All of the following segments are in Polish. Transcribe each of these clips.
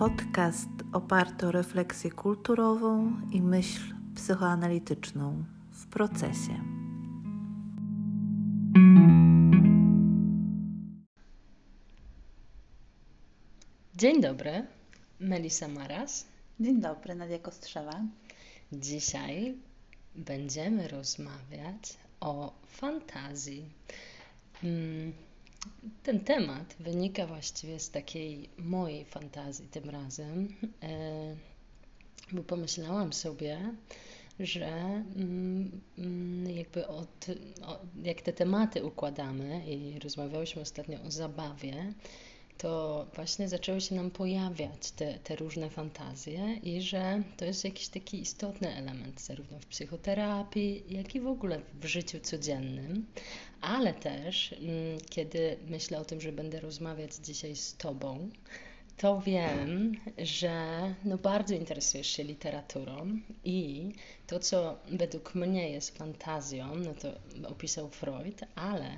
Podcast oparty o refleksję kulturową i myśl psychoanalityczną w procesie. Dzień dobry, Melisa Maras. Dzień dobry, Nadia Kostrzewa. Dzisiaj będziemy rozmawiać o fantazji. Ten temat wynika właściwie z takiej mojej fantazji tym razem, bo pomyślałam sobie, że jakby jak te tematy układamy i rozmawiałyśmy ostatnio o zabawie, to właśnie zaczęły się nam pojawiać te różne fantazje i że to jest jakiś taki istotny element zarówno w psychoterapii, jak i w ogóle w życiu codziennym, ale też kiedy myślę o tym, że będę rozmawiać dzisiaj z Tobą, to wiem, że bardzo interesujesz się literaturą i to, co według mnie jest fantazją, to opisał Freud, ale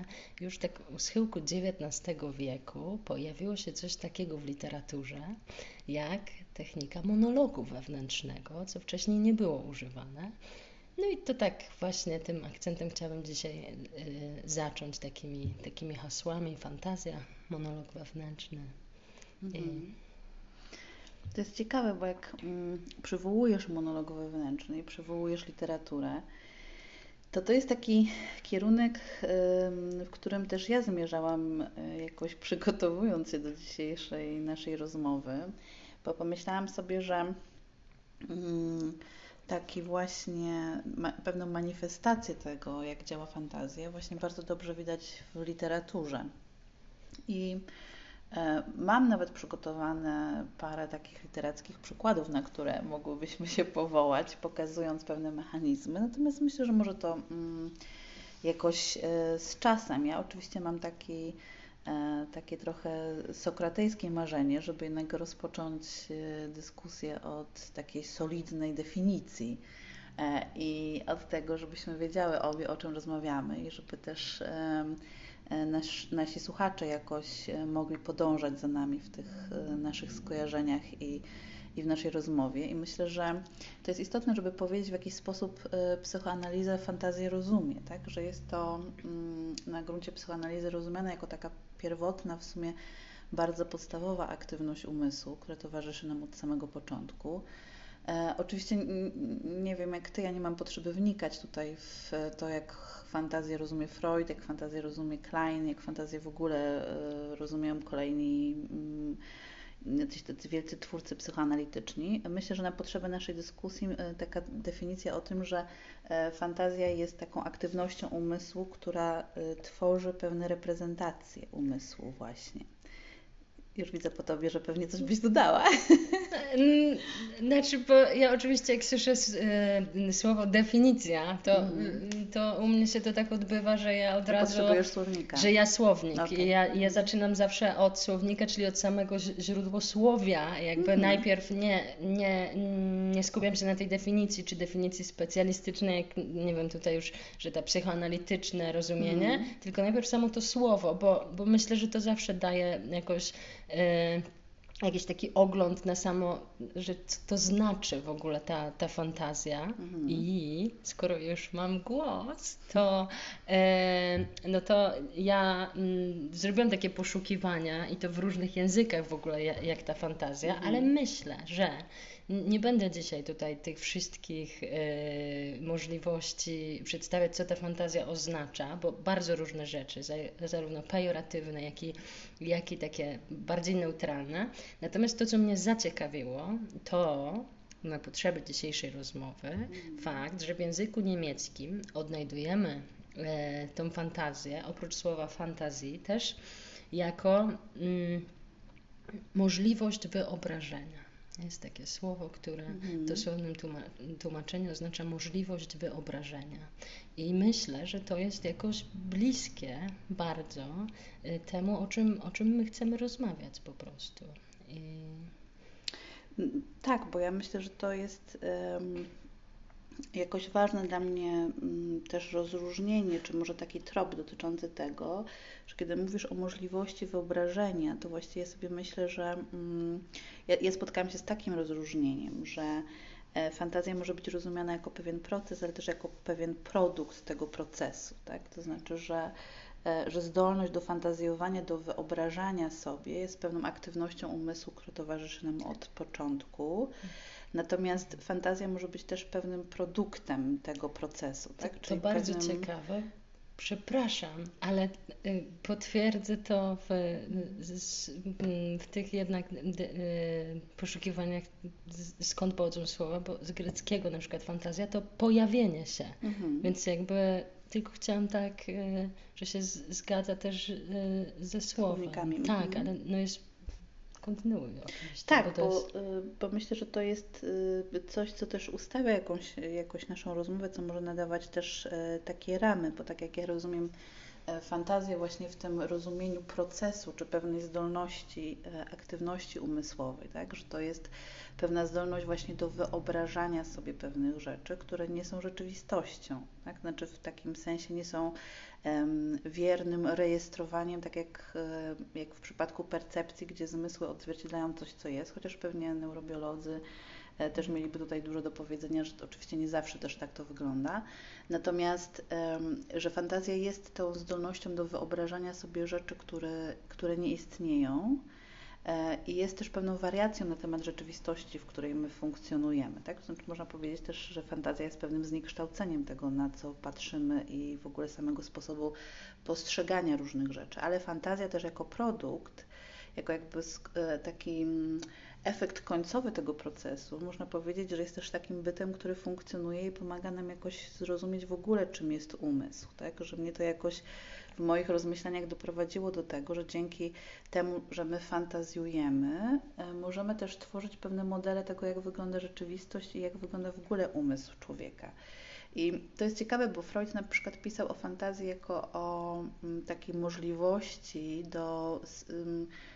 już tak u schyłku XIX wieku pojawiło się coś takiego w literaturze, jak technika monologu wewnętrznego, co wcześniej nie było używane. No i to tak właśnie tym akcentem chciałabym dzisiaj zacząć, takimi hasłami: fantazja, monolog wewnętrzny. To jest ciekawe, bo jak przywołujesz monolog wewnętrzny i przywołujesz literaturę, to jest taki kierunek, w którym też ja zmierzałam jakoś przygotowując się do dzisiejszej naszej rozmowy, bo pomyślałam sobie, że taki właśnie pewną manifestację tego, jak działa fantazja, właśnie bardzo dobrze widać w literaturze. I mam nawet przygotowane parę takich literackich przykładów, na które mogłybyśmy się powołać, pokazując pewne mechanizmy. Natomiast myślę, że może to jakoś z czasem. Ja oczywiście mam takie trochę sokratejskie marzenie, żeby jednak rozpocząć dyskusję od takiej solidnej definicji i od tego, żebyśmy wiedziały obie, o czym rozmawiamy i żeby też nasi słuchacze jakoś mogli podążać za nami w tych naszych skojarzeniach i w naszej rozmowie. I myślę, że to jest istotne, żeby powiedzieć, w jaki sposób psychoanaliza fantazję rozumie, tak? Że jest to na gruncie psychoanalizy rozumiane jako taka pierwotna, w sumie bardzo podstawowa aktywność umysłu, która towarzyszy nam od samego początku. Oczywiście nie wiem jak ty, ja nie mam potrzeby wnikać tutaj w to, jak fantazję rozumie Freud, jak fantazję rozumie Klein, jak fantazję w ogóle rozumieją kolejni tacy wielcy twórcy psychoanalityczni. Myślę, że na potrzeby naszej dyskusji taka definicja o tym, że fantazja jest taką aktywnością umysłu, która tworzy pewne reprezentacje umysłu właśnie. Już widzę po Tobie, że pewnie coś byś dodała. Znaczy, bo ja oczywiście jak słyszę słowo definicja, to u mnie się to tak odbywa, że ja od razu... Potrzebujesz słownika. Że ja słownik. Okay. Ja zaczynam zawsze od słownika, czyli od samego źródłosłowia. Jakby najpierw nie skupiam się na tej definicji, czy definicji specjalistycznej, jak nie wiem tutaj już, że ta psychoanalityczne rozumienie, tylko najpierw samo to słowo, bo myślę, że to zawsze daje jakoś jakiś taki ogląd na samo, że co to znaczy w ogóle ta fantazja. I skoro już mam głos, to no to ja zrobiłam takie poszukiwania i to w różnych językach w ogóle, jak ta fantazja, ale myślę, że nie będę dzisiaj tutaj tych wszystkich możliwości przedstawiać, co ta fantazja oznacza, bo bardzo różne rzeczy, zarówno pejoratywne, jak i takie bardziej neutralne. Natomiast to, co mnie zaciekawiło, to na potrzeby dzisiejszej rozmowy fakt, że w języku niemieckim odnajdujemy tą fantazję, oprócz słowa fantazji, też jako możliwość wyobrażenia. Jest takie słowo, które w dosłownym tłumaczeniu oznacza możliwość wyobrażenia. I myślę, że to jest jakoś bliskie bardzo temu, o czym my chcemy rozmawiać po prostu. Tak, bo ja myślę, że to jest jakoś ważne dla mnie też rozróżnienie, czy może taki trop dotyczący tego, że kiedy mówisz o możliwości wyobrażenia, to właściwie ja sobie myślę, że ja spotkałam się z takim rozróżnieniem, że fantazja może być rozumiana jako pewien proces, ale też jako pewien produkt tego procesu, tak? To znaczy, że zdolność do fantazjowania, do wyobrażania sobie jest pewną aktywnością umysłu, która towarzyszy nam od początku. Natomiast fantazja może być też pewnym produktem tego procesu. Tak? To bardzo ciekawe. Przepraszam, ale potwierdzę to w tych jednak poszukiwaniach, skąd pochodzą słowa, bo z greckiego na przykład fantazja to pojawienie się, więc jakby tylko chciałam tak, że się zgadza też ze słowem. Tak, ale no jest... Kontynuuj. Tak, bo myślę, że to jest coś, co też ustawia jakąś naszą rozmowę, co może nadawać też takie ramy, bo tak jak ja rozumiem fantazję właśnie w tym rozumieniu procesu, czy pewnej zdolności, aktywności umysłowej, tak? Że to jest pewna zdolność właśnie do wyobrażania sobie pewnych rzeczy, które nie są rzeczywistością, tak? Znaczy w takim sensie nie są wiernym rejestrowaniem, tak jak w przypadku percepcji, gdzie zmysły odzwierciedlają coś, co jest, chociaż pewnie neurobiolodzy też mieliby tutaj dużo do powiedzenia, że to oczywiście nie zawsze też tak to wygląda. Natomiast, że fantazja jest tą zdolnością do wyobrażania sobie rzeczy, które nie istnieją i jest też pewną wariacją na temat rzeczywistości, w której my funkcjonujemy. Tak? To znaczy można powiedzieć też, że fantazja jest pewnym zniekształceniem tego, na co patrzymy i w ogóle samego sposobu postrzegania różnych rzeczy. Ale fantazja też jako produkt, jako jakby taki... efekt końcowy tego procesu, można powiedzieć, że jest też takim bytem, który funkcjonuje i pomaga nam jakoś zrozumieć w ogóle, czym jest umysł, tak? Że mnie to jakoś w moich rozmyślaniach doprowadziło do tego, że dzięki temu, że my fantazjujemy, możemy też tworzyć pewne modele tego, jak wygląda rzeczywistość i jak wygląda w ogóle umysł człowieka. I to jest ciekawe, bo Freud na przykład pisał o fantazji jako o takiej możliwości do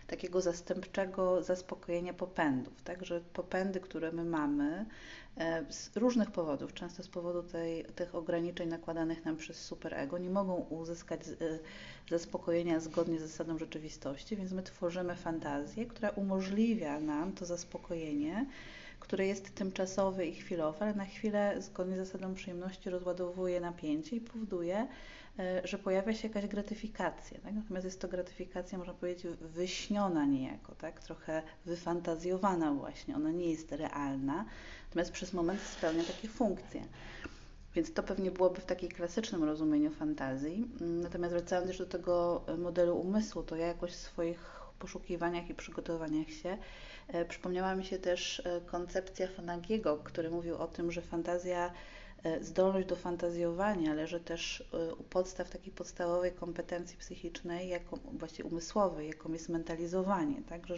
takiego zastępczego zaspokojenia popędów. Także popędy, które my mamy z różnych powodów, często z powodu tych ograniczeń nakładanych nam przez superego, nie mogą uzyskać zaspokojenia zgodnie z zasadą rzeczywistości, więc my tworzymy fantazję, która umożliwia nam to zaspokojenie, które jest tymczasowe i chwilowe, ale na chwilę zgodnie z zasadą przyjemności rozładowuje napięcie i powoduje, że pojawia się jakaś gratyfikacja. Tak? Natomiast jest to gratyfikacja, można powiedzieć, wyśniona niejako, tak? Trochę wyfantazjowana właśnie. Ona nie jest realna, natomiast przez moment spełnia takie funkcje. Więc to pewnie byłoby w takim klasycznym rozumieniu fantazji. Natomiast wracając też do tego modelu umysłu, to ja jakoś w swoich poszukiwaniach i przygotowaniach się przypomniała mi się też koncepcja Fanagiego, który mówił o tym, że fantazja, zdolność do fantazjowania leży też u podstaw takiej podstawowej kompetencji psychicznej, jaką, właściwie umysłowej, jaką jest mentalizowanie. Tak? Że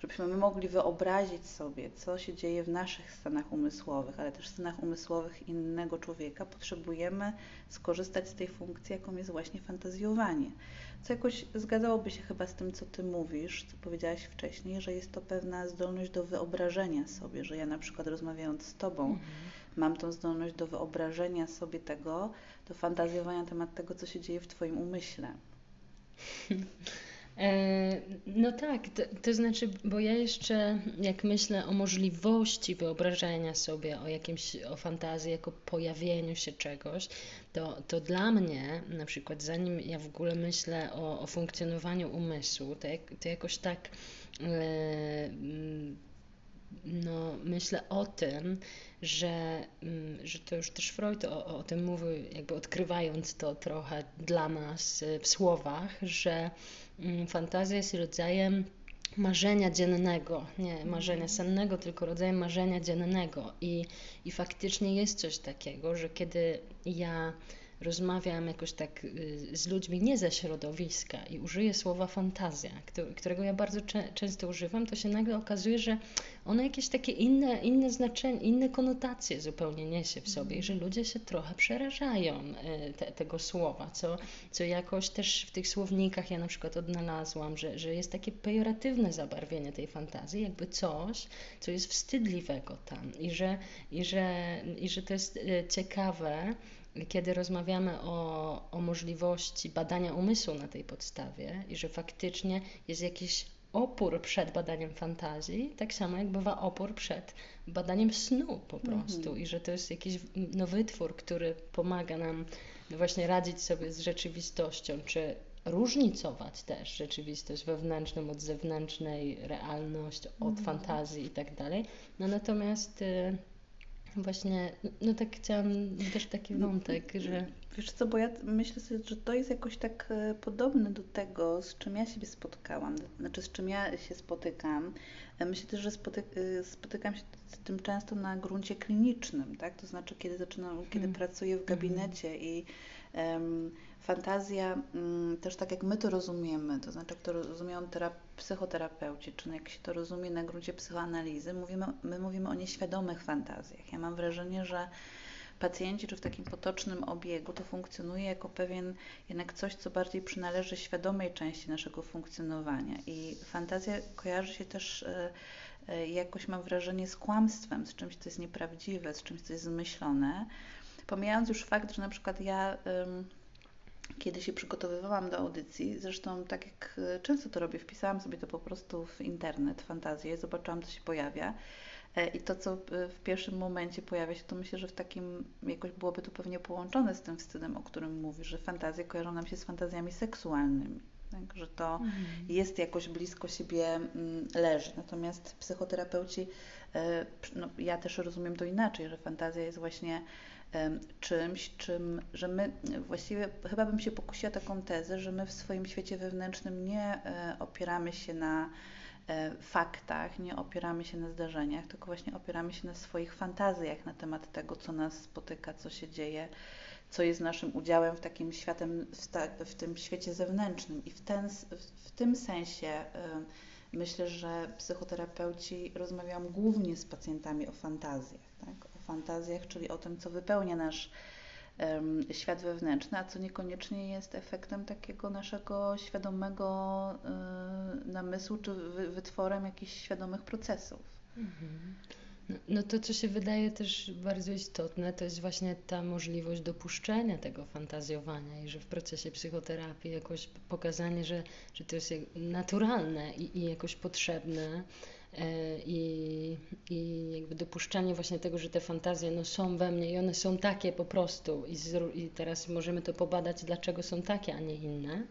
żebyśmy my mogli wyobrazić sobie, co się dzieje w naszych stanach umysłowych, ale też w stanach umysłowych innego człowieka, potrzebujemy skorzystać z tej funkcji, jaką jest właśnie fantazjowanie. Co jakoś zgadzałoby się chyba z tym, co ty mówisz, co powiedziałaś wcześniej, że jest to pewna zdolność do wyobrażenia sobie, że ja na przykład rozmawiając z tobą, mam tą zdolność do wyobrażenia sobie tego, do fantazjowania na temat tego, co się dzieje w twoim umyśle. No tak, to znaczy, bo ja jeszcze jak myślę o możliwości wyobrażenia sobie o fantazji jako pojawieniu się czegoś, to dla mnie na przykład zanim ja w ogóle myślę o funkcjonowaniu umysłu, to jakoś tak no, myślę o tym, że to już też Freud o tym mówił, jakby odkrywając to trochę dla nas w słowach, że fantazja jest rodzajem marzenia dziennego, nie marzenia sennego, tylko rodzajem marzenia dziennego. I faktycznie jest coś takiego, że kiedy ja rozmawiam jakoś tak z ludźmi nie ze środowiska i użyję słowa fantazja, którego ja bardzo często używam, to się nagle okazuje, że ono jakieś takie inne znaczenie, inne konotacje zupełnie niesie w sobie i że ludzie się trochę przerażają tego słowa, co jakoś też w tych słownikach ja na przykład odnalazłam, że jest takie pejoratywne zabarwienie tej fantazji, jakby coś, co jest wstydliwego tam i że to jest ciekawe, kiedy rozmawiamy o możliwości badania umysłu na tej podstawie i że faktycznie jest jakiś opór przed badaniem fantazji, tak samo jak bywa opór przed badaniem snu po prostu i że to jest jakiś wytwór, który pomaga nam właśnie radzić sobie z rzeczywistością, czy różnicować też rzeczywistość wewnętrzną od zewnętrznej, realność od fantazji i tak dalej. No natomiast właśnie, no tak chciałam też taki wątek, że... Wiesz co, bo ja myślę sobie, że to jest jakoś tak podobne do tego, z czym ja siebie spotkałam, znaczy z czym ja się spotykam. Myślę też, że spotykam się z tym często na gruncie klinicznym, tak? To znaczy, kiedy pracuję w gabinecie i fantazja, też tak jak my to rozumiemy, to znaczy jak to rozumieją psychoterapeuci, czy jak się to rozumie na gruncie psychoanalizy, my mówimy o nieświadomych fantazjach. Ja mam wrażenie, że pacjenci, czy w takim potocznym obiegu, to funkcjonuje jako pewien jednak coś, co bardziej przynależy świadomej części naszego funkcjonowania. I fantazja kojarzy się też jakoś, mam wrażenie, z kłamstwem, z czymś, co jest nieprawdziwe, z czymś, co jest zmyślone. Pomijając już fakt, że na przykład ja kiedy się przygotowywałam do audycji, zresztą tak jak często to robię, wpisałam sobie to po prostu w internet, fantazję, zobaczyłam, co się pojawia. I to, co w pierwszym momencie pojawia się, to myślę, że w takim, jakoś byłoby to pewnie połączone z tym wstydem, o którym mówisz, że fantazje kojarzą nam się z fantazjami seksualnymi, tak? Że to jest jakoś blisko siebie leży. Natomiast psychoterapeuci, no, ja też rozumiem to inaczej, że fantazja jest właśnie czymś, że my właściwie, chyba bym się pokusiła taką tezę, że my w swoim świecie wewnętrznym nie opieramy się na faktach, nie opieramy się na zdarzeniach, tylko właśnie opieramy się na swoich fantazjach na temat tego, co nas spotyka, co się dzieje, co jest naszym udziałem w takim światem, w tym świecie zewnętrznym. I w tym sensie myślę, że psychoterapeuci rozmawiają głównie z pacjentami o fantazjach, tak? O fantazjach, czyli o tym, co wypełnia nasz świat wewnętrzny, a co niekoniecznie jest efektem takiego naszego świadomego namysłu, czy wytworem jakichś świadomych procesów. No to, co się wydaje też bardzo istotne, to jest właśnie ta możliwość dopuszczenia tego fantazjowania i że w procesie psychoterapii jakoś pokazanie, że to jest naturalne i jakoś potrzebne, i jakby dopuszczanie właśnie tego, że te fantazje no, są we mnie i one są takie po prostu i teraz możemy to pobadać, dlaczego są takie, a nie inne.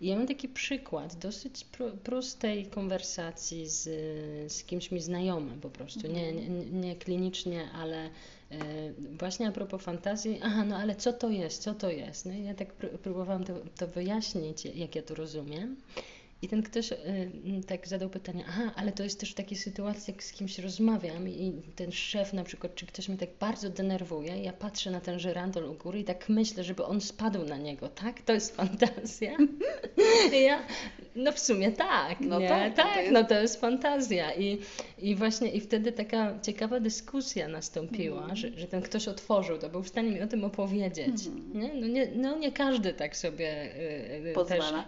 I ja mam taki przykład dosyć prostej konwersacji z kimś mi znajomym po prostu, nie klinicznie, ale właśnie a propos fantazji, no ale co to jest? No i ja tak próbowałam to wyjaśnić, jak ja to rozumiem. I ten ktoś tak zadał pytanie, ale to jest też w takiej sytuacji, jak z kimś rozmawiam i ten szef na przykład, czy ktoś mnie tak bardzo denerwuje, ja patrzę na ten żyrandol u góry i tak myślę, żeby on spadł na niego, tak? To jest fantazja? No w sumie tak, no nie? Tak, no to jest fantazja. I właśnie i wtedy taka ciekawa dyskusja nastąpiła, że ten ktoś otworzył, to był w stanie mi o tym opowiedzieć. Nie? No nie każdy tak sobie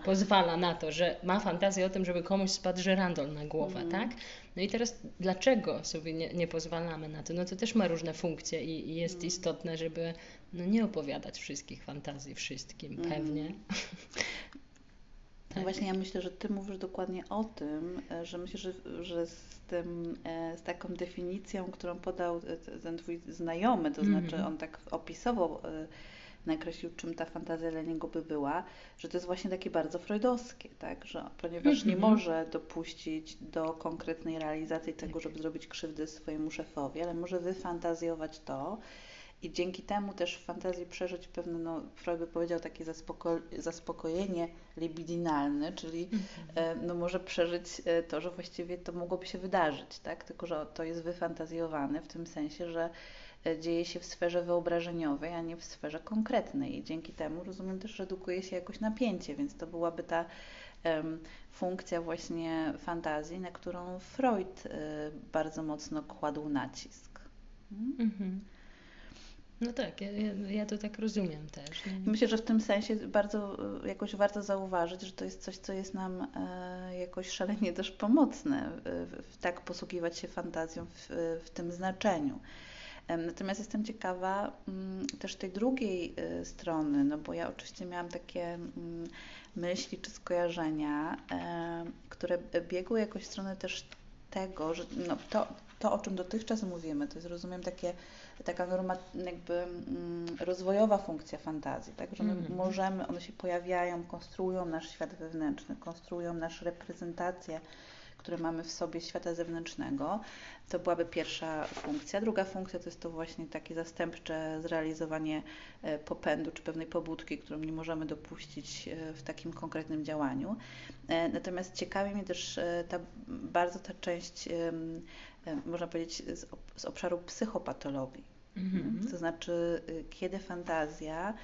pozwala na to, że ma fantazję o tym, żeby komuś spadł żyrandol na głowę, tak? No i teraz dlaczego sobie nie pozwalamy na to? No to też ma różne funkcje i jest istotne, żeby no, nie opowiadać wszystkich fantazji wszystkim, pewnie. Tak. Właśnie ja myślę, że ty mówisz dokładnie o tym, że myślę, że z taką definicją, którą podał ten twój znajomy, to znaczy on tak opisował, nakreślił, czym ta fantazja dla niego by była, że to jest właśnie takie bardzo freudowskie, tak? Że, ponieważ nie może dopuścić do konkretnej realizacji tego, żeby zrobić krzywdę swojemu szefowi, ale może wyfantazjować to I dzięki temu też w fantazji przeżyć pewne, no, Freud by powiedział, takie zaspokojenie libidinalne, czyli no, może przeżyć to, że właściwie to mogłoby się wydarzyć, tak? Tylko że to jest wyfantazjowane w tym sensie, że dzieje się w sferze wyobrażeniowej, a nie w sferze konkretnej. I dzięki temu, rozumiem, też redukuje się jakoś napięcie, więc to byłaby ta funkcja właśnie fantazji, na którą Freud bardzo mocno kładł nacisk. No tak, ja to tak rozumiem też. Myślę, że w tym sensie bardzo jakoś warto zauważyć, że to jest coś, co jest nam jakoś szalenie też pomocne, tak posługiwać się fantazją w tym znaczeniu. Natomiast jestem ciekawa też tej drugiej strony, no bo ja oczywiście miałam takie myśli czy skojarzenia, które biegły jakoś w stronę też tego, że no to, o czym dotychczas mówimy, to jest, rozumiem, taka norma, jakby rozwojowa funkcja fantazji, tak? Że my możemy, one się pojawiają, konstruują nasz świat wewnętrzny, konstruują nasze reprezentacje, które mamy w sobie, świata zewnętrznego. To byłaby pierwsza funkcja. Druga funkcja to jest to właśnie takie zastępcze zrealizowanie popędu czy pewnej pobudki, którą nie możemy dopuścić w takim konkretnym działaniu. Natomiast ciekawi mnie też ta część, można powiedzieć, z obszaru psychopatologii. To znaczy, kiedy fantazja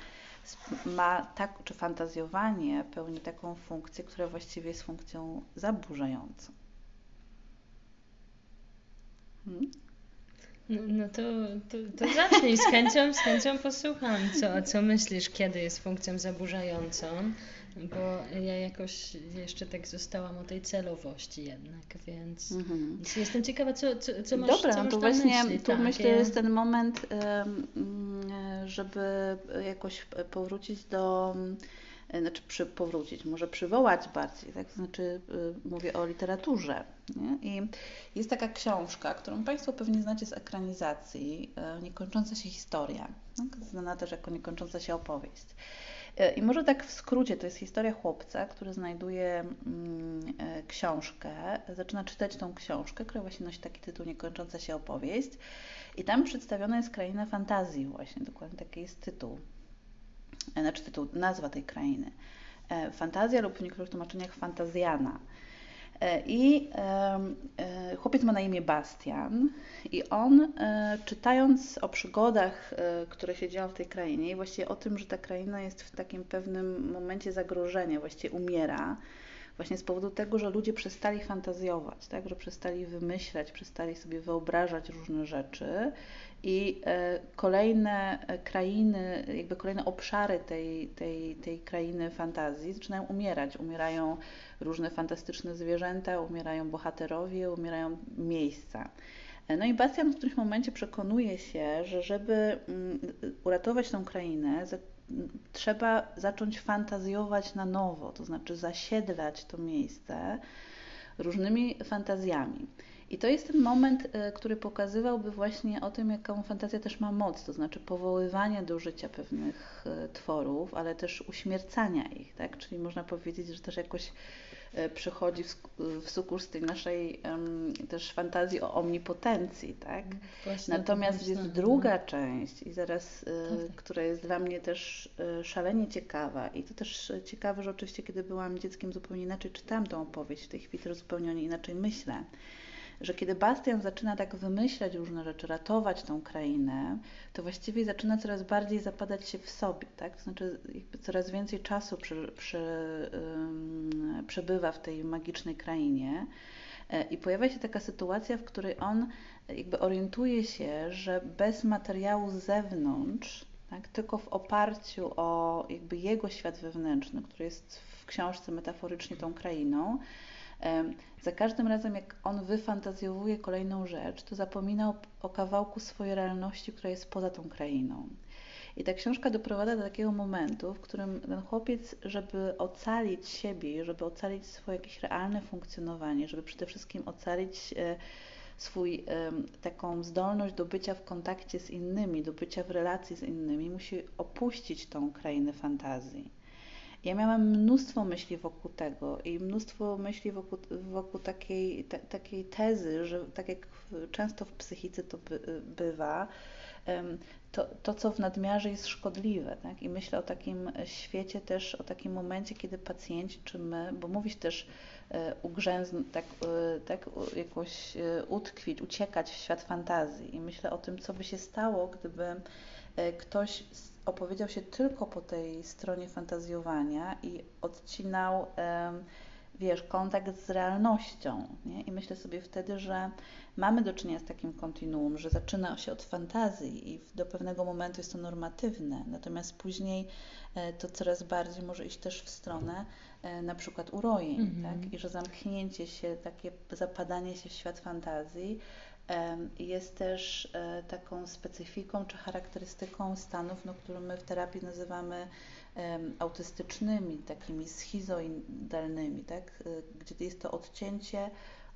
ma tak, czy fantazjowanie pełni taką funkcję, która właściwie jest funkcją zaburzającą. No to zacznij, z chęcią posłucham, co myślisz, kiedy jest funkcją zaburzającą, bo ja jakoś jeszcze tak zostałam o tej celowości jednak, więc jestem ciekawa, co masz, dobra, co masz tam myśli. Dobra, to właśnie tu myślę, że jest ten moment, żeby jakoś powrócić do... Znaczy powrócić, może przywołać bardziej, tak? To znaczy mówię o literaturze, nie? I jest taka książka, którą Państwo pewnie znacie z ekranizacji, Niekończąca się historia, tak? Znana też jako Niekończąca się opowieść. I może tak w skrócie, to jest historia chłopca, który znajduje książkę, zaczyna czytać tą książkę, która właśnie nosi taki tytuł Niekończąca się opowieść i tam przedstawiona jest kraina fantazji właśnie, dokładnie taki jest tytuł. Znaczy tytuł, nazwa tej krainy. Fantazja lub w niektórych tłumaczeniach fantazjana. I chłopiec ma na imię Bastian i on, czytając o przygodach, które się dzieją w tej krainie i właściwie o tym, że ta kraina jest w takim pewnym momencie zagrożenia, właściwie umiera, właśnie z powodu tego, że ludzie przestali fantazjować, tak? Że przestali wymyślać, przestali sobie wyobrażać różne rzeczy i kolejne krainy, jakby kolejne obszary tej krainy fantazji zaczynają umierać. Umierają różne fantastyczne zwierzęta, umierają bohaterowie, umierają miejsca. No i Bastian w którymś momencie przekonuje się, że żeby uratować tą krainę, trzeba zacząć fantazjować na nowo, to znaczy zasiedlać to miejsce różnymi fantazjami. I to jest ten moment, który pokazywałby właśnie o tym, jaką fantazja też ma moc, to znaczy powoływanie do życia pewnych tworów, ale też uśmiercania ich, tak? Czyli można powiedzieć, że też jakoś przychodzi w sukurs tej naszej też fantazji o omnipotencji, tak? Właśnie, natomiast właśnie, jest druga część i zaraz, która jest dla mnie też szalenie ciekawa i to też ciekawe, że oczywiście kiedy byłam dzieckiem zupełnie inaczej czytałam tą opowieść, w tej chwili teraz zupełnie inaczej myślę, że kiedy Bastian zaczyna tak wymyślać różne rzeczy, ratować tą krainę, to właściwie zaczyna coraz bardziej zapadać się w sobie, tak? To znaczy jakby coraz więcej czasu przebywa w tej magicznej krainie i pojawia się taka sytuacja, w której on jakby orientuje się, że bez materiału z zewnątrz, tak? Tylko w oparciu o jakby jego świat wewnętrzny, który jest w książce metaforycznie tą krainą, za każdym razem, jak on wyfantazjowuje kolejną rzecz, to zapomina o kawałku swojej realności, która jest poza tą krainą. I ta książka doprowadza do takiego momentu, w którym ten chłopiec, żeby ocalić siebie, żeby ocalić swoje jakieś realne funkcjonowanie, żeby przede wszystkim ocalić swój taką zdolność do bycia w kontakcie z innymi, do bycia w relacji z innymi, musi opuścić tą krainę fantazji. Ja miałam mnóstwo myśli wokół tego i mnóstwo myśli wokół takiej tezy, że tak jak często w psychice to bywa, to co w nadmiarze jest szkodliwe, tak? I myślę o takim świecie też, o takim momencie, kiedy pacjenci czy my, bo mówisz też jakoś utkwić, uciekać w świat fantazji. I myślę o tym, co by się stało, gdyby ktoś opowiedział się tylko po tej stronie fantazjowania i odcinał, wiesz, kontakt z realnością, nie? I myślę sobie wtedy, że mamy do czynienia z takim kontinuum, że zaczyna się od fantazji i do pewnego momentu jest to normatywne, natomiast później to coraz bardziej może iść też w stronę na przykład urojeń, tak? I że zamknięcie się, takie zapadanie się w świat fantazji jest też taką specyfiką czy charakterystyką stanów, które my w terapii nazywamy autystycznymi, takimi schizoidalnymi, tak? Gdzie jest to odcięcie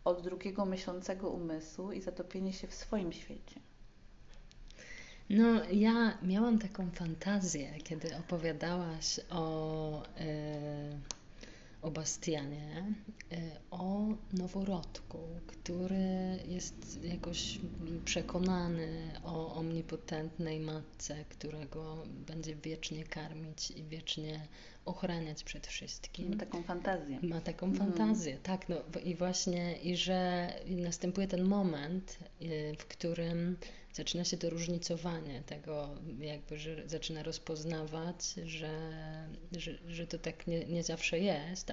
od drugiego myślącego umysłu i zatopienie się w swoim świecie. No, ja miałam taką fantazję, kiedy opowiadałaś o Bastianie, o noworodku, który jest jakoś przekonany o omnipotentnej matce, która go będzie wiecznie karmić i wiecznie ochraniać przed wszystkim. Ma taką fantazję, tak. No, i właśnie, że następuje ten moment, w którym zaczyna się to różnicowanie tego, jakby, że zaczyna rozpoznawać, że to tak nie zawsze jest,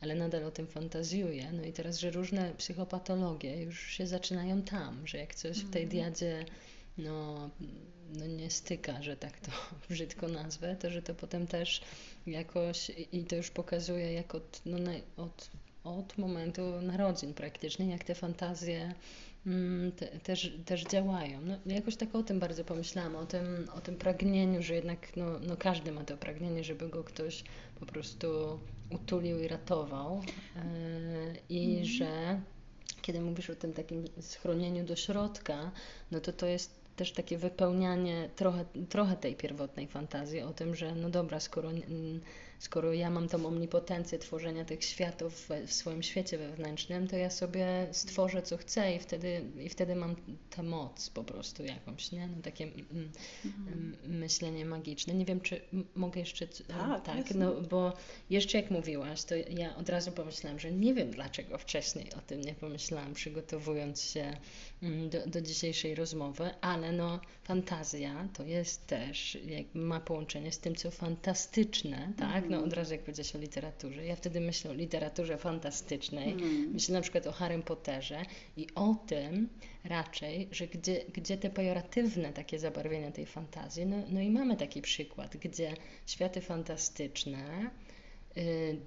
ale nadal o tym fantazjuje. No i teraz, że różne psychopatologie już się zaczynają tam, że jak coś w tej diadzie no nie styka, że tak to brzydko nazwę, to że to potem też jakoś, i to już pokazuje, jak od momentu narodzin praktycznie, jak te fantazje też działają. No, jakoś tak o tym bardzo pomyślałam, o tym pragnieniu, że jednak każdy ma to pragnienie, żeby go ktoś po prostu utulił i ratował. I że kiedy mówisz o tym takim schronieniu do środka, no to jest też takie wypełnianie trochę tej pierwotnej fantazji o tym, że no dobra, skoro ja mam tą omnipotencję tworzenia tych światów w swoim świecie wewnętrznym, to ja sobie stworzę co chcę i wtedy mam tę moc po prostu jakąś, nie? No takie myślenie magiczne. Nie wiem, czy mogę jeszcze... Tak, bo jeszcze jak mówiłaś, to ja od razu pomyślałam, że nie wiem, dlaczego wcześniej o tym nie pomyślałam, przygotowując się do dzisiejszej rozmowy, ale fantazja to jest też, ma połączenie z tym, co fantastyczne, tak? No od razu jak powiedziałaś o literaturze, ja wtedy myślę o literaturze fantastycznej, myślę na przykład o Harrym Potterze i o tym raczej, że gdzie te pejoratywne takie zabarwienia tej fantazji, no i mamy taki przykład, gdzie światy fantastyczne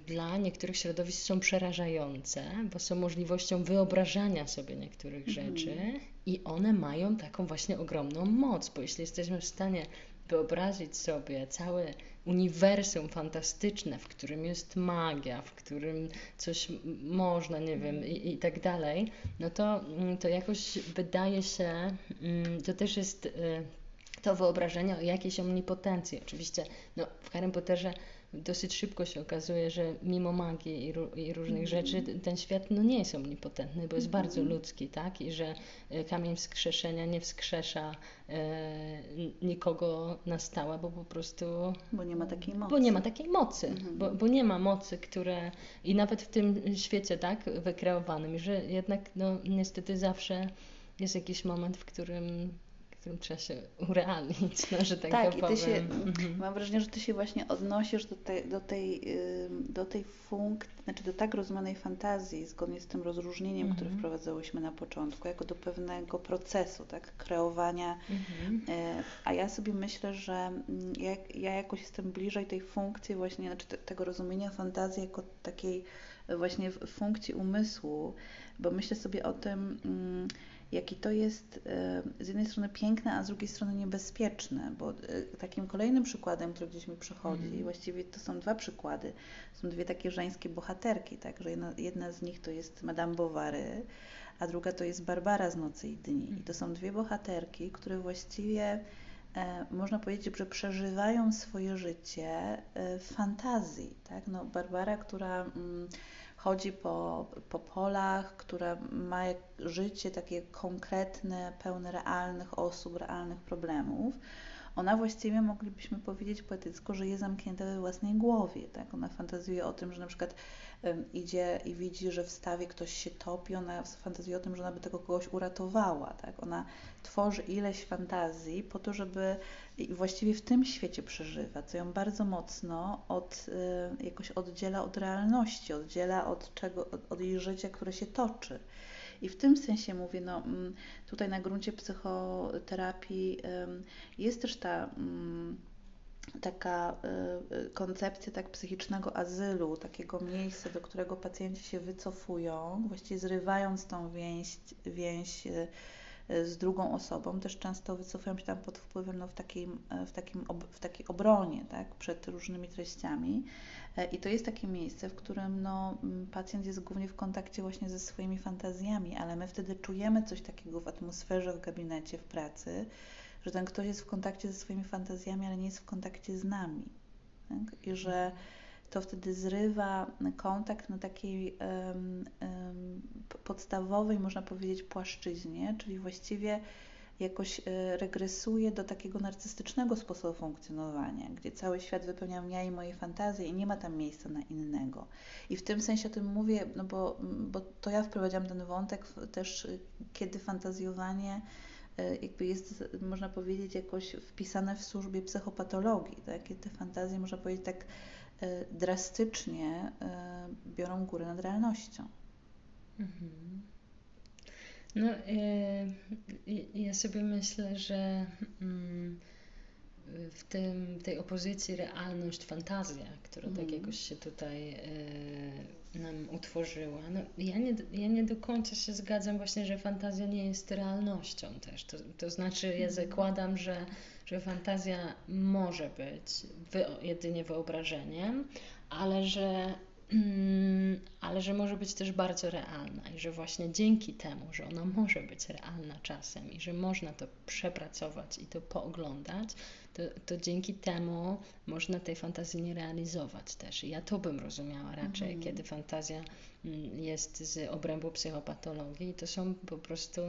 dla niektórych środowisk są przerażające, bo są możliwością wyobrażania sobie niektórych rzeczy i one mają taką właśnie ogromną moc, bo jeśli jesteśmy w stanie wyobrazić sobie całe uniwersum fantastyczne, w którym jest magia, w którym coś można, nie wiem, i tak dalej, no to jakoś wydaje się, to też jest to wyobrażenie o jakiejś omnipotencji. Oczywiście w Harrym Potterze dosyć szybko się okazuje, że mimo magii i różnych rzeczy ten świat nie jest omnipotentny, bo jest bardzo ludzki, tak? I że kamień wskrzeszenia nie wskrzesza nikogo na stałe, bo po prostu... Bo nie ma takiej mocy. Bo nie ma mocy, które... I nawet w tym świecie, tak, wykreowanym, że jednak niestety zawsze jest jakiś moment, w którym trzeba się urealnić, że tak powiem. Mam wrażenie, że ty się właśnie odnosisz do tej funkcji, znaczy do tak rozumianej fantazji, zgodnie z tym rozróżnieniem, które wprowadzałyśmy na początku, jako do pewnego procesu, tak, kreowania. A ja sobie myślę, że ja jakoś jestem bliżej tej funkcji właśnie, znaczy tego rozumienia fantazji jako takiej właśnie funkcji umysłu, bo myślę sobie o tym, jaki to jest z jednej strony piękne, a z drugiej strony niebezpieczne, bo takim kolejnym przykładem, który gdzieś mi przychodzi, właściwie to są dwa przykłady, są dwie takie żeńskie bohaterki, tak, że jedna z nich to jest Madame Bovary, a druga to jest Barbara z Nocy i Dni. I to są dwie bohaterki, które właściwie można powiedzieć, że przeżywają swoje życie w fantazji. Tak? No, Barbara, która chodzi po polach, która ma życie takie konkretne, pełne realnych osób, realnych problemów, ona właściwie, moglibyśmy powiedzieć poetycko, że jest zamknięta we własnej głowie. Tak? Ona fantazjuje o tym, że na przykład idzie i widzi, że w stawie ktoś się topi, ona fantazjuje o tym, że ona by tego kogoś uratowała. Tak? Ona tworzy ileś fantazji po to, żeby właściwie w tym świecie przeżywa, co ją bardzo mocno jakoś oddziela od realności, oddziela od jej życia, które się toczy. I w tym sensie mówię, no tutaj na gruncie psychoterapii jest też taka koncepcja tak psychicznego azylu, takiego miejsca, do którego pacjenci się wycofują, właściwie zrywając tą więź z drugą osobą, też często wycofują się tam pod wpływem w takiej obronie, tak, przed różnymi treściami. I to jest takie miejsce, w którym pacjent jest głównie w kontakcie właśnie ze swoimi fantazjami, ale my wtedy czujemy coś takiego w atmosferze, w gabinecie, w pracy, że ten ktoś jest w kontakcie ze swoimi fantazjami, ale nie jest w kontakcie z nami. Tak? I że to wtedy zrywa kontakt na takiej podstawowej, można powiedzieć, płaszczyźnie, czyli właściwie jakoś regresuje do takiego narcystycznego sposobu funkcjonowania, gdzie cały świat wypełniam ja i moje fantazje i nie ma tam miejsca na innego. I w tym sensie o tym mówię, no bo to ja wprowadziłam ten wątek też, kiedy fantazjowanie jakby jest, można powiedzieć, jakoś wpisane w służbie psychopatologii, tak? Kiedy te fantazje, można powiedzieć, tak drastycznie biorą górę nad realnością. Mhm. No, ja sobie myślę, że w tej opozycji realność-fantazja, która tak jakoś się tutaj nam utworzyła, ja nie do końca się zgadzam właśnie, że fantazja nie jest realnością też. To znaczy, ja zakładam, że fantazja może być jedynie wyobrażeniem, ale że może być też bardzo realna i że właśnie dzięki temu, że ona może być realna czasem i że można to przepracować i to pooglądać, to dzięki temu można tej fantazji nie realizować też. I ja to bym rozumiała raczej, kiedy fantazja jest z obrębu psychopatologii. To są po prostu,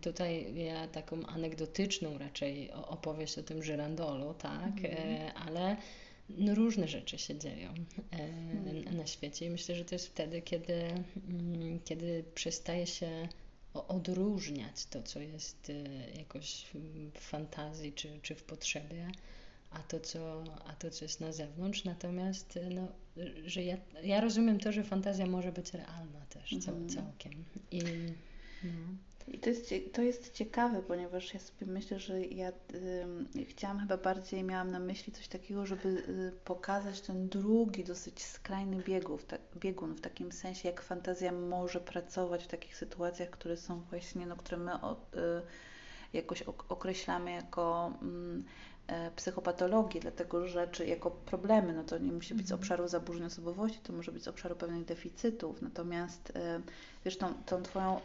tutaj ja taką anegdotyczną raczej opowieść o tym żyrandolu, tak, ale różne rzeczy się dzieją na świecie i myślę, że to jest wtedy, kiedy przestaje się odróżniać to, co jest jakoś w fantazji czy w potrzebie, a to, co jest na zewnątrz. Natomiast że ja rozumiem to, że fantazja może być realna też całkiem. I to jest ciekawe, ponieważ ja sobie myślę, że ja miałam na myśli coś takiego, żeby pokazać ten drugi, dosyć skrajny biegun, w takim sensie, jak fantazja może pracować w takich sytuacjach, które są właśnie, które my jakoś określamy jako psychopatologię, dlatego że czy jako problemy, to nie musi być z obszaru zaburzeń osobowości, to może być z obszaru pewnych deficytów. Natomiast wiesz, tą twoją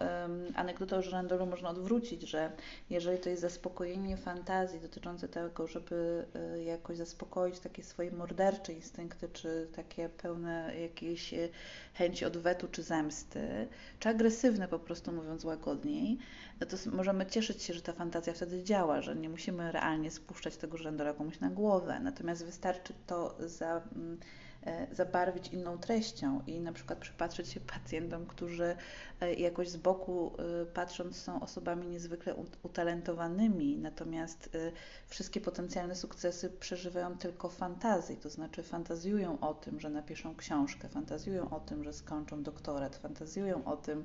anegdotę o żyrandolu można odwrócić, że jeżeli to jest zaspokojenie fantazji dotyczące tego, żeby jakoś zaspokoić takie swoje mordercze instynkty, czy takie pełne jakiejś chęci odwetu czy zemsty, czy agresywne, po prostu mówiąc łagodniej, to możemy cieszyć się, że ta fantazja wtedy działa, że nie musimy realnie spuszczać tego żyrandolu komuś na głowę. Natomiast wystarczy to zabarwić inną treścią i na przykład przypatrzeć się pacjentom, którzy jakoś z boku patrząc są osobami niezwykle utalentowanymi, natomiast wszystkie potencjalne sukcesy przeżywają tylko fantazji, to znaczy fantazjują o tym, że napiszą książkę, fantazjują o tym, że skończą doktorat, fantazjują o tym,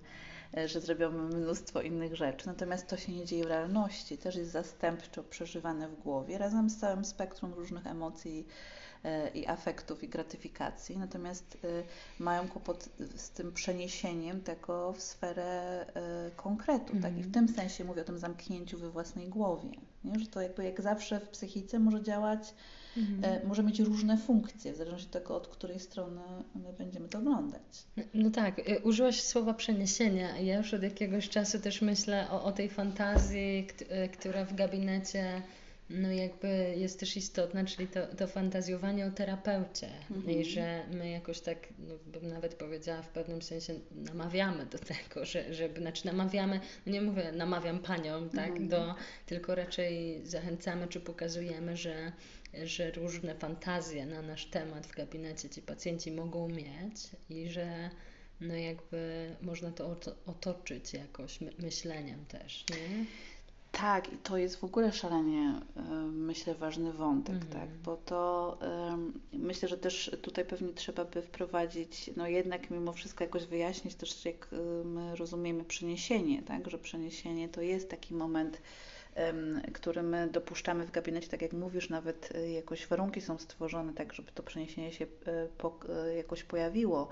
że zrobią mnóstwo innych rzeczy, natomiast to się nie dzieje w realności, też jest zastępczo przeżywane w głowie, razem z całym spektrum różnych emocji i afektów i gratyfikacji, natomiast mają kłopot z tym przeniesieniem tego w sferę konkretu. Tak? I w tym sensie mówię o tym zamknięciu we własnej głowie, nie? Że to jakby jak zawsze w psychice może działać, może mieć różne funkcje, w zależności od tego, od której strony my będziemy to oglądać. No tak, użyłaś słowa przeniesienia. Ja już od jakiegoś czasu też myślę o tej fantazji, która w gabinecie no jakby jest też istotna, czyli to fantazjowanie o terapeucie. Mhm. I że my jakoś tak, no, bym nawet powiedziała w pewnym sensie, namawiamy do tego, żeby, znaczy namawiamy, no nie mówię namawiam paniom, tak, mhm. Tylko raczej zachęcamy czy pokazujemy, że różne fantazje na nasz temat w gabinecie ci pacjenci mogą mieć i że no jakby można to otoczyć jakoś myśleniem też, nie? Tak, i to jest w ogóle szalenie, myślę, ważny wątek, mhm. tak? Bo to myślę, że też tutaj pewnie trzeba by wprowadzić, no jednak mimo wszystko jakoś wyjaśnić też, jak my rozumiemy przeniesienie, tak? Że przeniesienie to jest taki moment, który my dopuszczamy w gabinecie, tak jak mówisz, nawet jakoś warunki są stworzone tak, żeby to przeniesienie się jakoś pojawiło.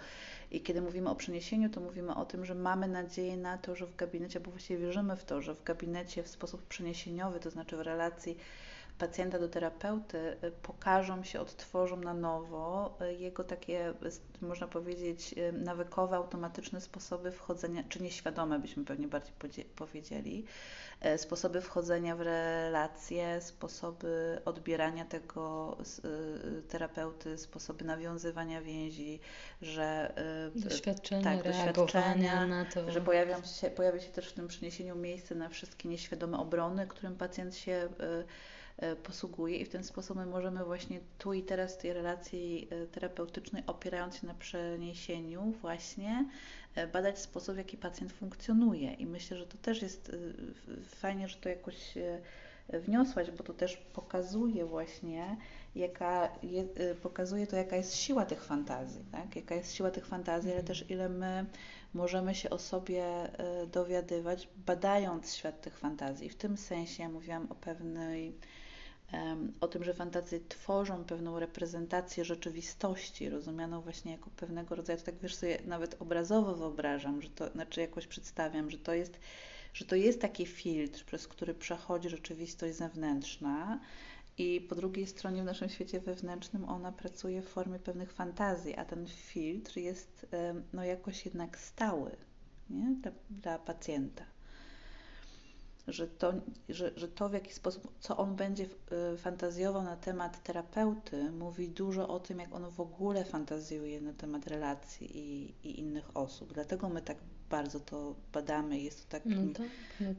I kiedy mówimy o przeniesieniu, to mówimy o tym, że mamy nadzieję na to, że w gabinecie, bo właściwie wierzymy w to, że w gabinecie w sposób przeniesieniowy, to znaczy w relacji pacjenta do terapeuty, pokażą się, odtworzą na nowo jego takie, można powiedzieć, nawykowe, automatyczne sposoby wchodzenia, czy nieświadome byśmy pewnie bardziej powiedzieli, sposoby wchodzenia w relacje, sposoby odbierania tego terapeuty, sposoby nawiązywania więzi, że doświadczenia na to, że pojawia się też w tym przeniesieniu miejsce na wszystkie nieświadome obrony, którym pacjent się posługuje i w ten sposób my możemy właśnie tu i teraz tej relacji terapeutycznej, opierając się na przeniesieniu właśnie, badać sposób, w jaki pacjent funkcjonuje. I myślę, że to też jest fajnie, że to jakoś wniosłaś, bo to też pokazuje właśnie, jaka jest siła tych fantazji, tak? Jaka jest siła tych fantazji, ale też ile my możemy się o sobie dowiadywać, badając świat tych fantazji. W tym sensie ja mówiłam o tym, że fantazje tworzą pewną reprezentację rzeczywistości, rozumianą właśnie jako pewnego rodzaju, to tak wiesz sobie, nawet obrazowo wyobrażam, że to znaczy jakoś przedstawiam, że to jest taki filtr, przez który przechodzi rzeczywistość zewnętrzna i po drugiej stronie w naszym świecie wewnętrznym ona pracuje w formie pewnych fantazji, a ten filtr jest no jakoś jednak stały, nie? Dla pacjenta. Że to w jaki sposób, co on będzie fantazjował na temat terapeuty, mówi dużo o tym, jak on w ogóle fantazjuje na temat relacji i innych osób. Dlatego my tak bardzo to badamy i jest to takim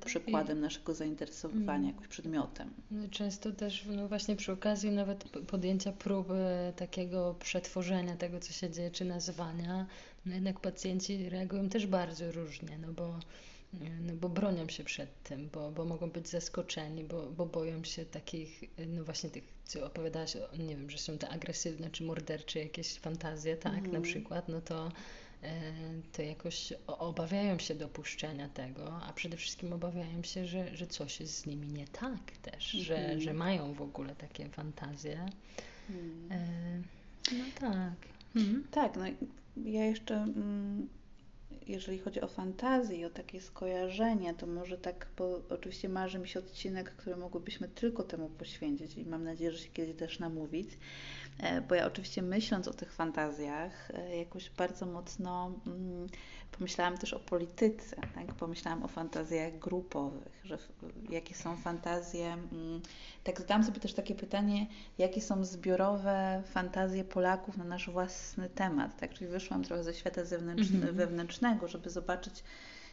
przykładem naszego zainteresowania jakimś przedmiotem. Często też no właśnie przy okazji nawet podjęcia próby takiego przetworzenia tego, co się dzieje, czy nazwania, no jednak pacjenci reagują też bardzo różnie, no bo bronią się przed tym, bo mogą być zaskoczeni, bo boją się takich, no właśnie tych, co opowiadałaś, nie wiem, że są te agresywne czy mordercze jakieś fantazje, tak, na przykład, no to jakoś obawiają się dopuszczenia tego, a przede wszystkim obawiają się, że coś jest z nimi nie tak też, że mają w ogóle takie fantazje. No tak. Tak, no ja jeszcze... Jeżeli chodzi o fantazję i o takie skojarzenia, to może tak, bo oczywiście marzy mi się odcinek, który mogłybyśmy tylko temu poświęcić i mam nadzieję, że się kiedyś też namówić, bo ja oczywiście myśląc o tych fantazjach jakoś bardzo mocno pomyślałam też o polityce, tak? Pomyślałam o fantazjach grupowych, że jakie są fantazje, tak zadałam sobie też takie pytanie, jakie są zbiorowe fantazje Polaków na nasz własny temat, tak? Czyli wyszłam trochę ze świata wewnętrznego, żeby zobaczyć,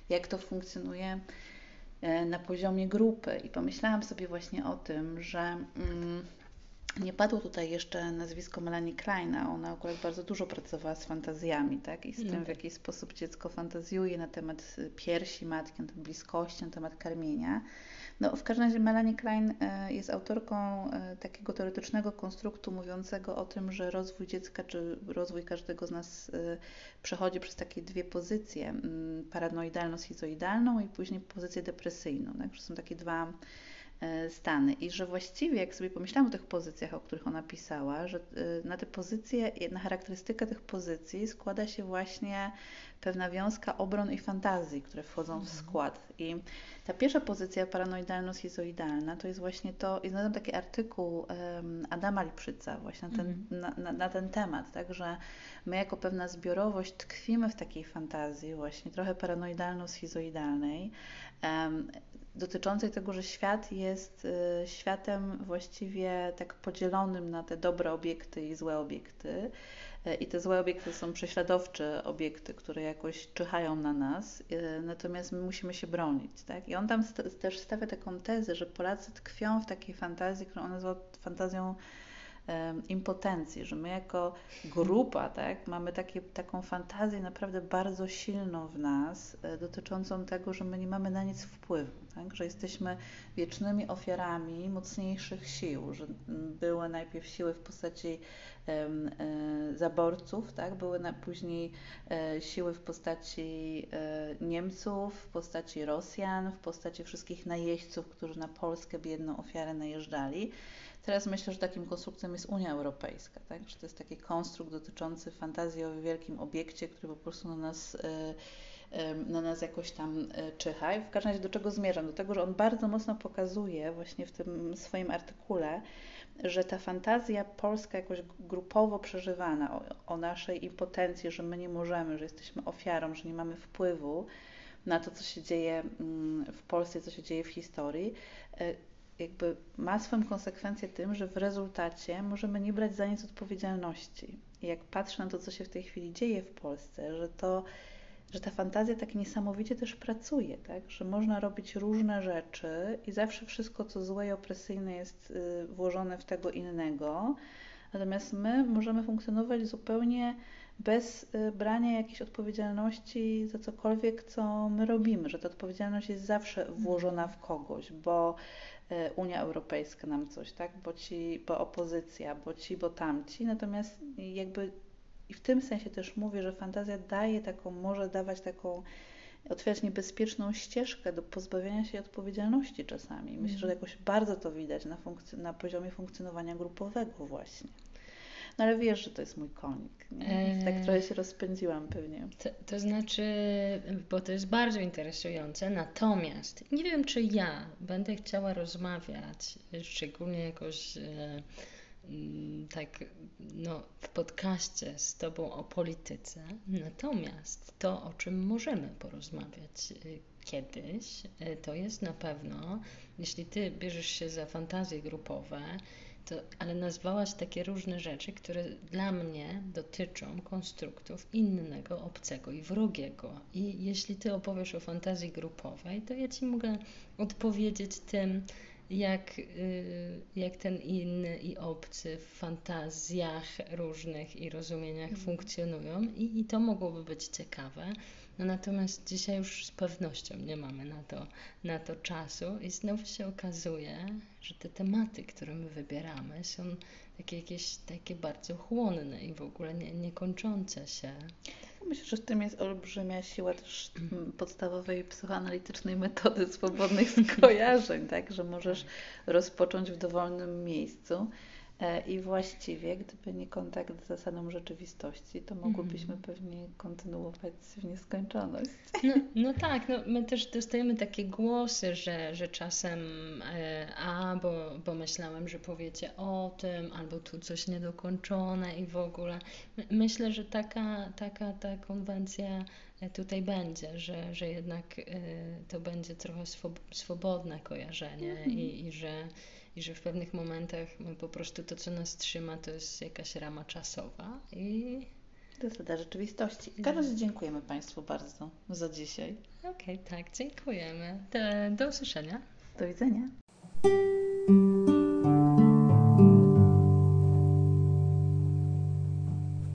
jak to funkcjonuje na poziomie grupy. I pomyślałam sobie właśnie o tym, że nie padło tutaj jeszcze nazwisko Melanie Klein, a ona akurat bardzo dużo pracowała z fantazjami, tak? I z tym, w jaki sposób dziecko fantazjuje na temat piersi matki, na temat bliskości, na temat karmienia. No, w każdym razie Melanie Klein jest autorką takiego teoretycznego konstruktu mówiącego o tym, że rozwój dziecka, czy rozwój każdego z nas przechodzi przez takie dwie pozycje, paranoidalno-schizoidalną i później pozycję depresyjną, tak? Że są takie dwa stany i że właściwie, jak sobie pomyślałam o tych pozycjach, o których ona pisała, że na te pozycje, na charakterystykę tych pozycji składa się właśnie pewna wiązka obron i fantazji, które wchodzą w skład. I ta pierwsza pozycja paranoidalno-schizoidalna to jest właśnie to, i znalazłam taki artykuł Adama Lipczyca właśnie na ten temat, tak, że my jako pewna zbiorowość tkwimy w takiej fantazji właśnie trochę paranoidalno-schizoidalnej, dotyczącej tego, że świat jest światem właściwie tak podzielonym na te dobre obiekty i złe obiekty. I te złe obiekty są prześladowcze obiekty, które jakoś czyhają na nas, natomiast my musimy się bronić. Tak? I on tam też stawia taką tezę, że Polacy tkwią w takiej fantazji, którą on nazywa fantazją impotencji, że my jako grupa, tak, mamy taką fantazję naprawdę bardzo silną w nas, dotyczącą tego, że my nie mamy na nic wpływu, tak, że jesteśmy wiecznymi ofiarami mocniejszych sił, że były najpierw siły w postaci zaborców, tak, były później siły w postaci Niemców, w postaci Rosjan, w postaci wszystkich najeźdźców, którzy na Polskę biedną ofiarę najeżdżali. Teraz myślę, że takim konstruktem jest Unia Europejska, tak? Że to jest taki konstrukt dotyczący fantazji o wielkim obiekcie, który po prostu na nas jakoś tam czyha. I w każdym razie do czego zmierzam? Do tego, że on bardzo mocno pokazuje właśnie w tym swoim artykule, że ta fantazja polska jakoś grupowo przeżywana o naszej impotencji, że my nie możemy, że jesteśmy ofiarą, że nie mamy wpływu na to, co się dzieje w Polsce, co się dzieje w historii, jakby ma swoją konsekwencję tym, że w rezultacie możemy nie brać za nic odpowiedzialności. I jak patrzę na to, co się w tej chwili dzieje w Polsce, że ta fantazja tak niesamowicie też pracuje, tak? Że można robić różne rzeczy i zawsze wszystko, co złe i opresyjne jest włożone w tego innego, natomiast my możemy funkcjonować zupełnie bez brania jakiejś odpowiedzialności za cokolwiek, co my robimy, że ta odpowiedzialność jest zawsze włożona w kogoś, bo Unia Europejska nam coś, tak? Bo opozycja, bo tamci. Natomiast jakby i w tym sensie też mówię, że fantazja może dawać taką, otwierać niebezpieczną ścieżkę do pozbawiania się odpowiedzialności czasami. Myślę, że jakoś bardzo to widać na poziomie funkcjonowania grupowego właśnie. No ale wiesz, że to jest mój konik. Nie? Tak trochę się rozpędziłam pewnie. To znaczy, bo to jest bardzo interesujące, natomiast nie wiem, czy ja będę chciała rozmawiać, szczególnie jakoś tak w podcaście z Tobą o polityce, natomiast to, o czym możemy porozmawiać kiedyś, to jest na pewno, jeśli Ty bierzesz się za fantazje grupowe, ale nazwałaś takie różne rzeczy, które dla mnie dotyczą konstruktów innego, obcego i wrogiego. I jeśli Ty opowiesz o fantazji grupowej, to ja Ci mogę odpowiedzieć tym, jak ten inny i obcy w fantazjach różnych i rozumieniach funkcjonują. I to mogłoby być ciekawe. No natomiast dzisiaj już z pewnością nie mamy na to czasu i znowu się okazuje, że te tematy, które my wybieramy, są takie bardzo chłonne i w ogóle niekończące się. Myślę, że w tym jest olbrzymia siła też podstawowej psychoanalitycznej metody swobodnych skojarzeń, tak, że możesz rozpocząć w dowolnym miejscu. I właściwie, gdyby nie kontakt z zasadą rzeczywistości, to mogłybyśmy pewnie kontynuować w nieskończoność. No tak, my też dostajemy takie głosy, że czasem bo myślałem, że powiecie o tym, albo tu coś niedokończone i w ogóle. Myślę, że taka konwencja tutaj będzie, że jednak to będzie trochę swobodne kojarzenie i że w pewnych momentach my po prostu to, co nas trzyma, to jest jakaś rama czasowa i... Zasada rzeczywistości. Karol, dziękujemy Państwu bardzo za dzisiaj. Okej, tak, dziękujemy. Do usłyszenia. Do widzenia.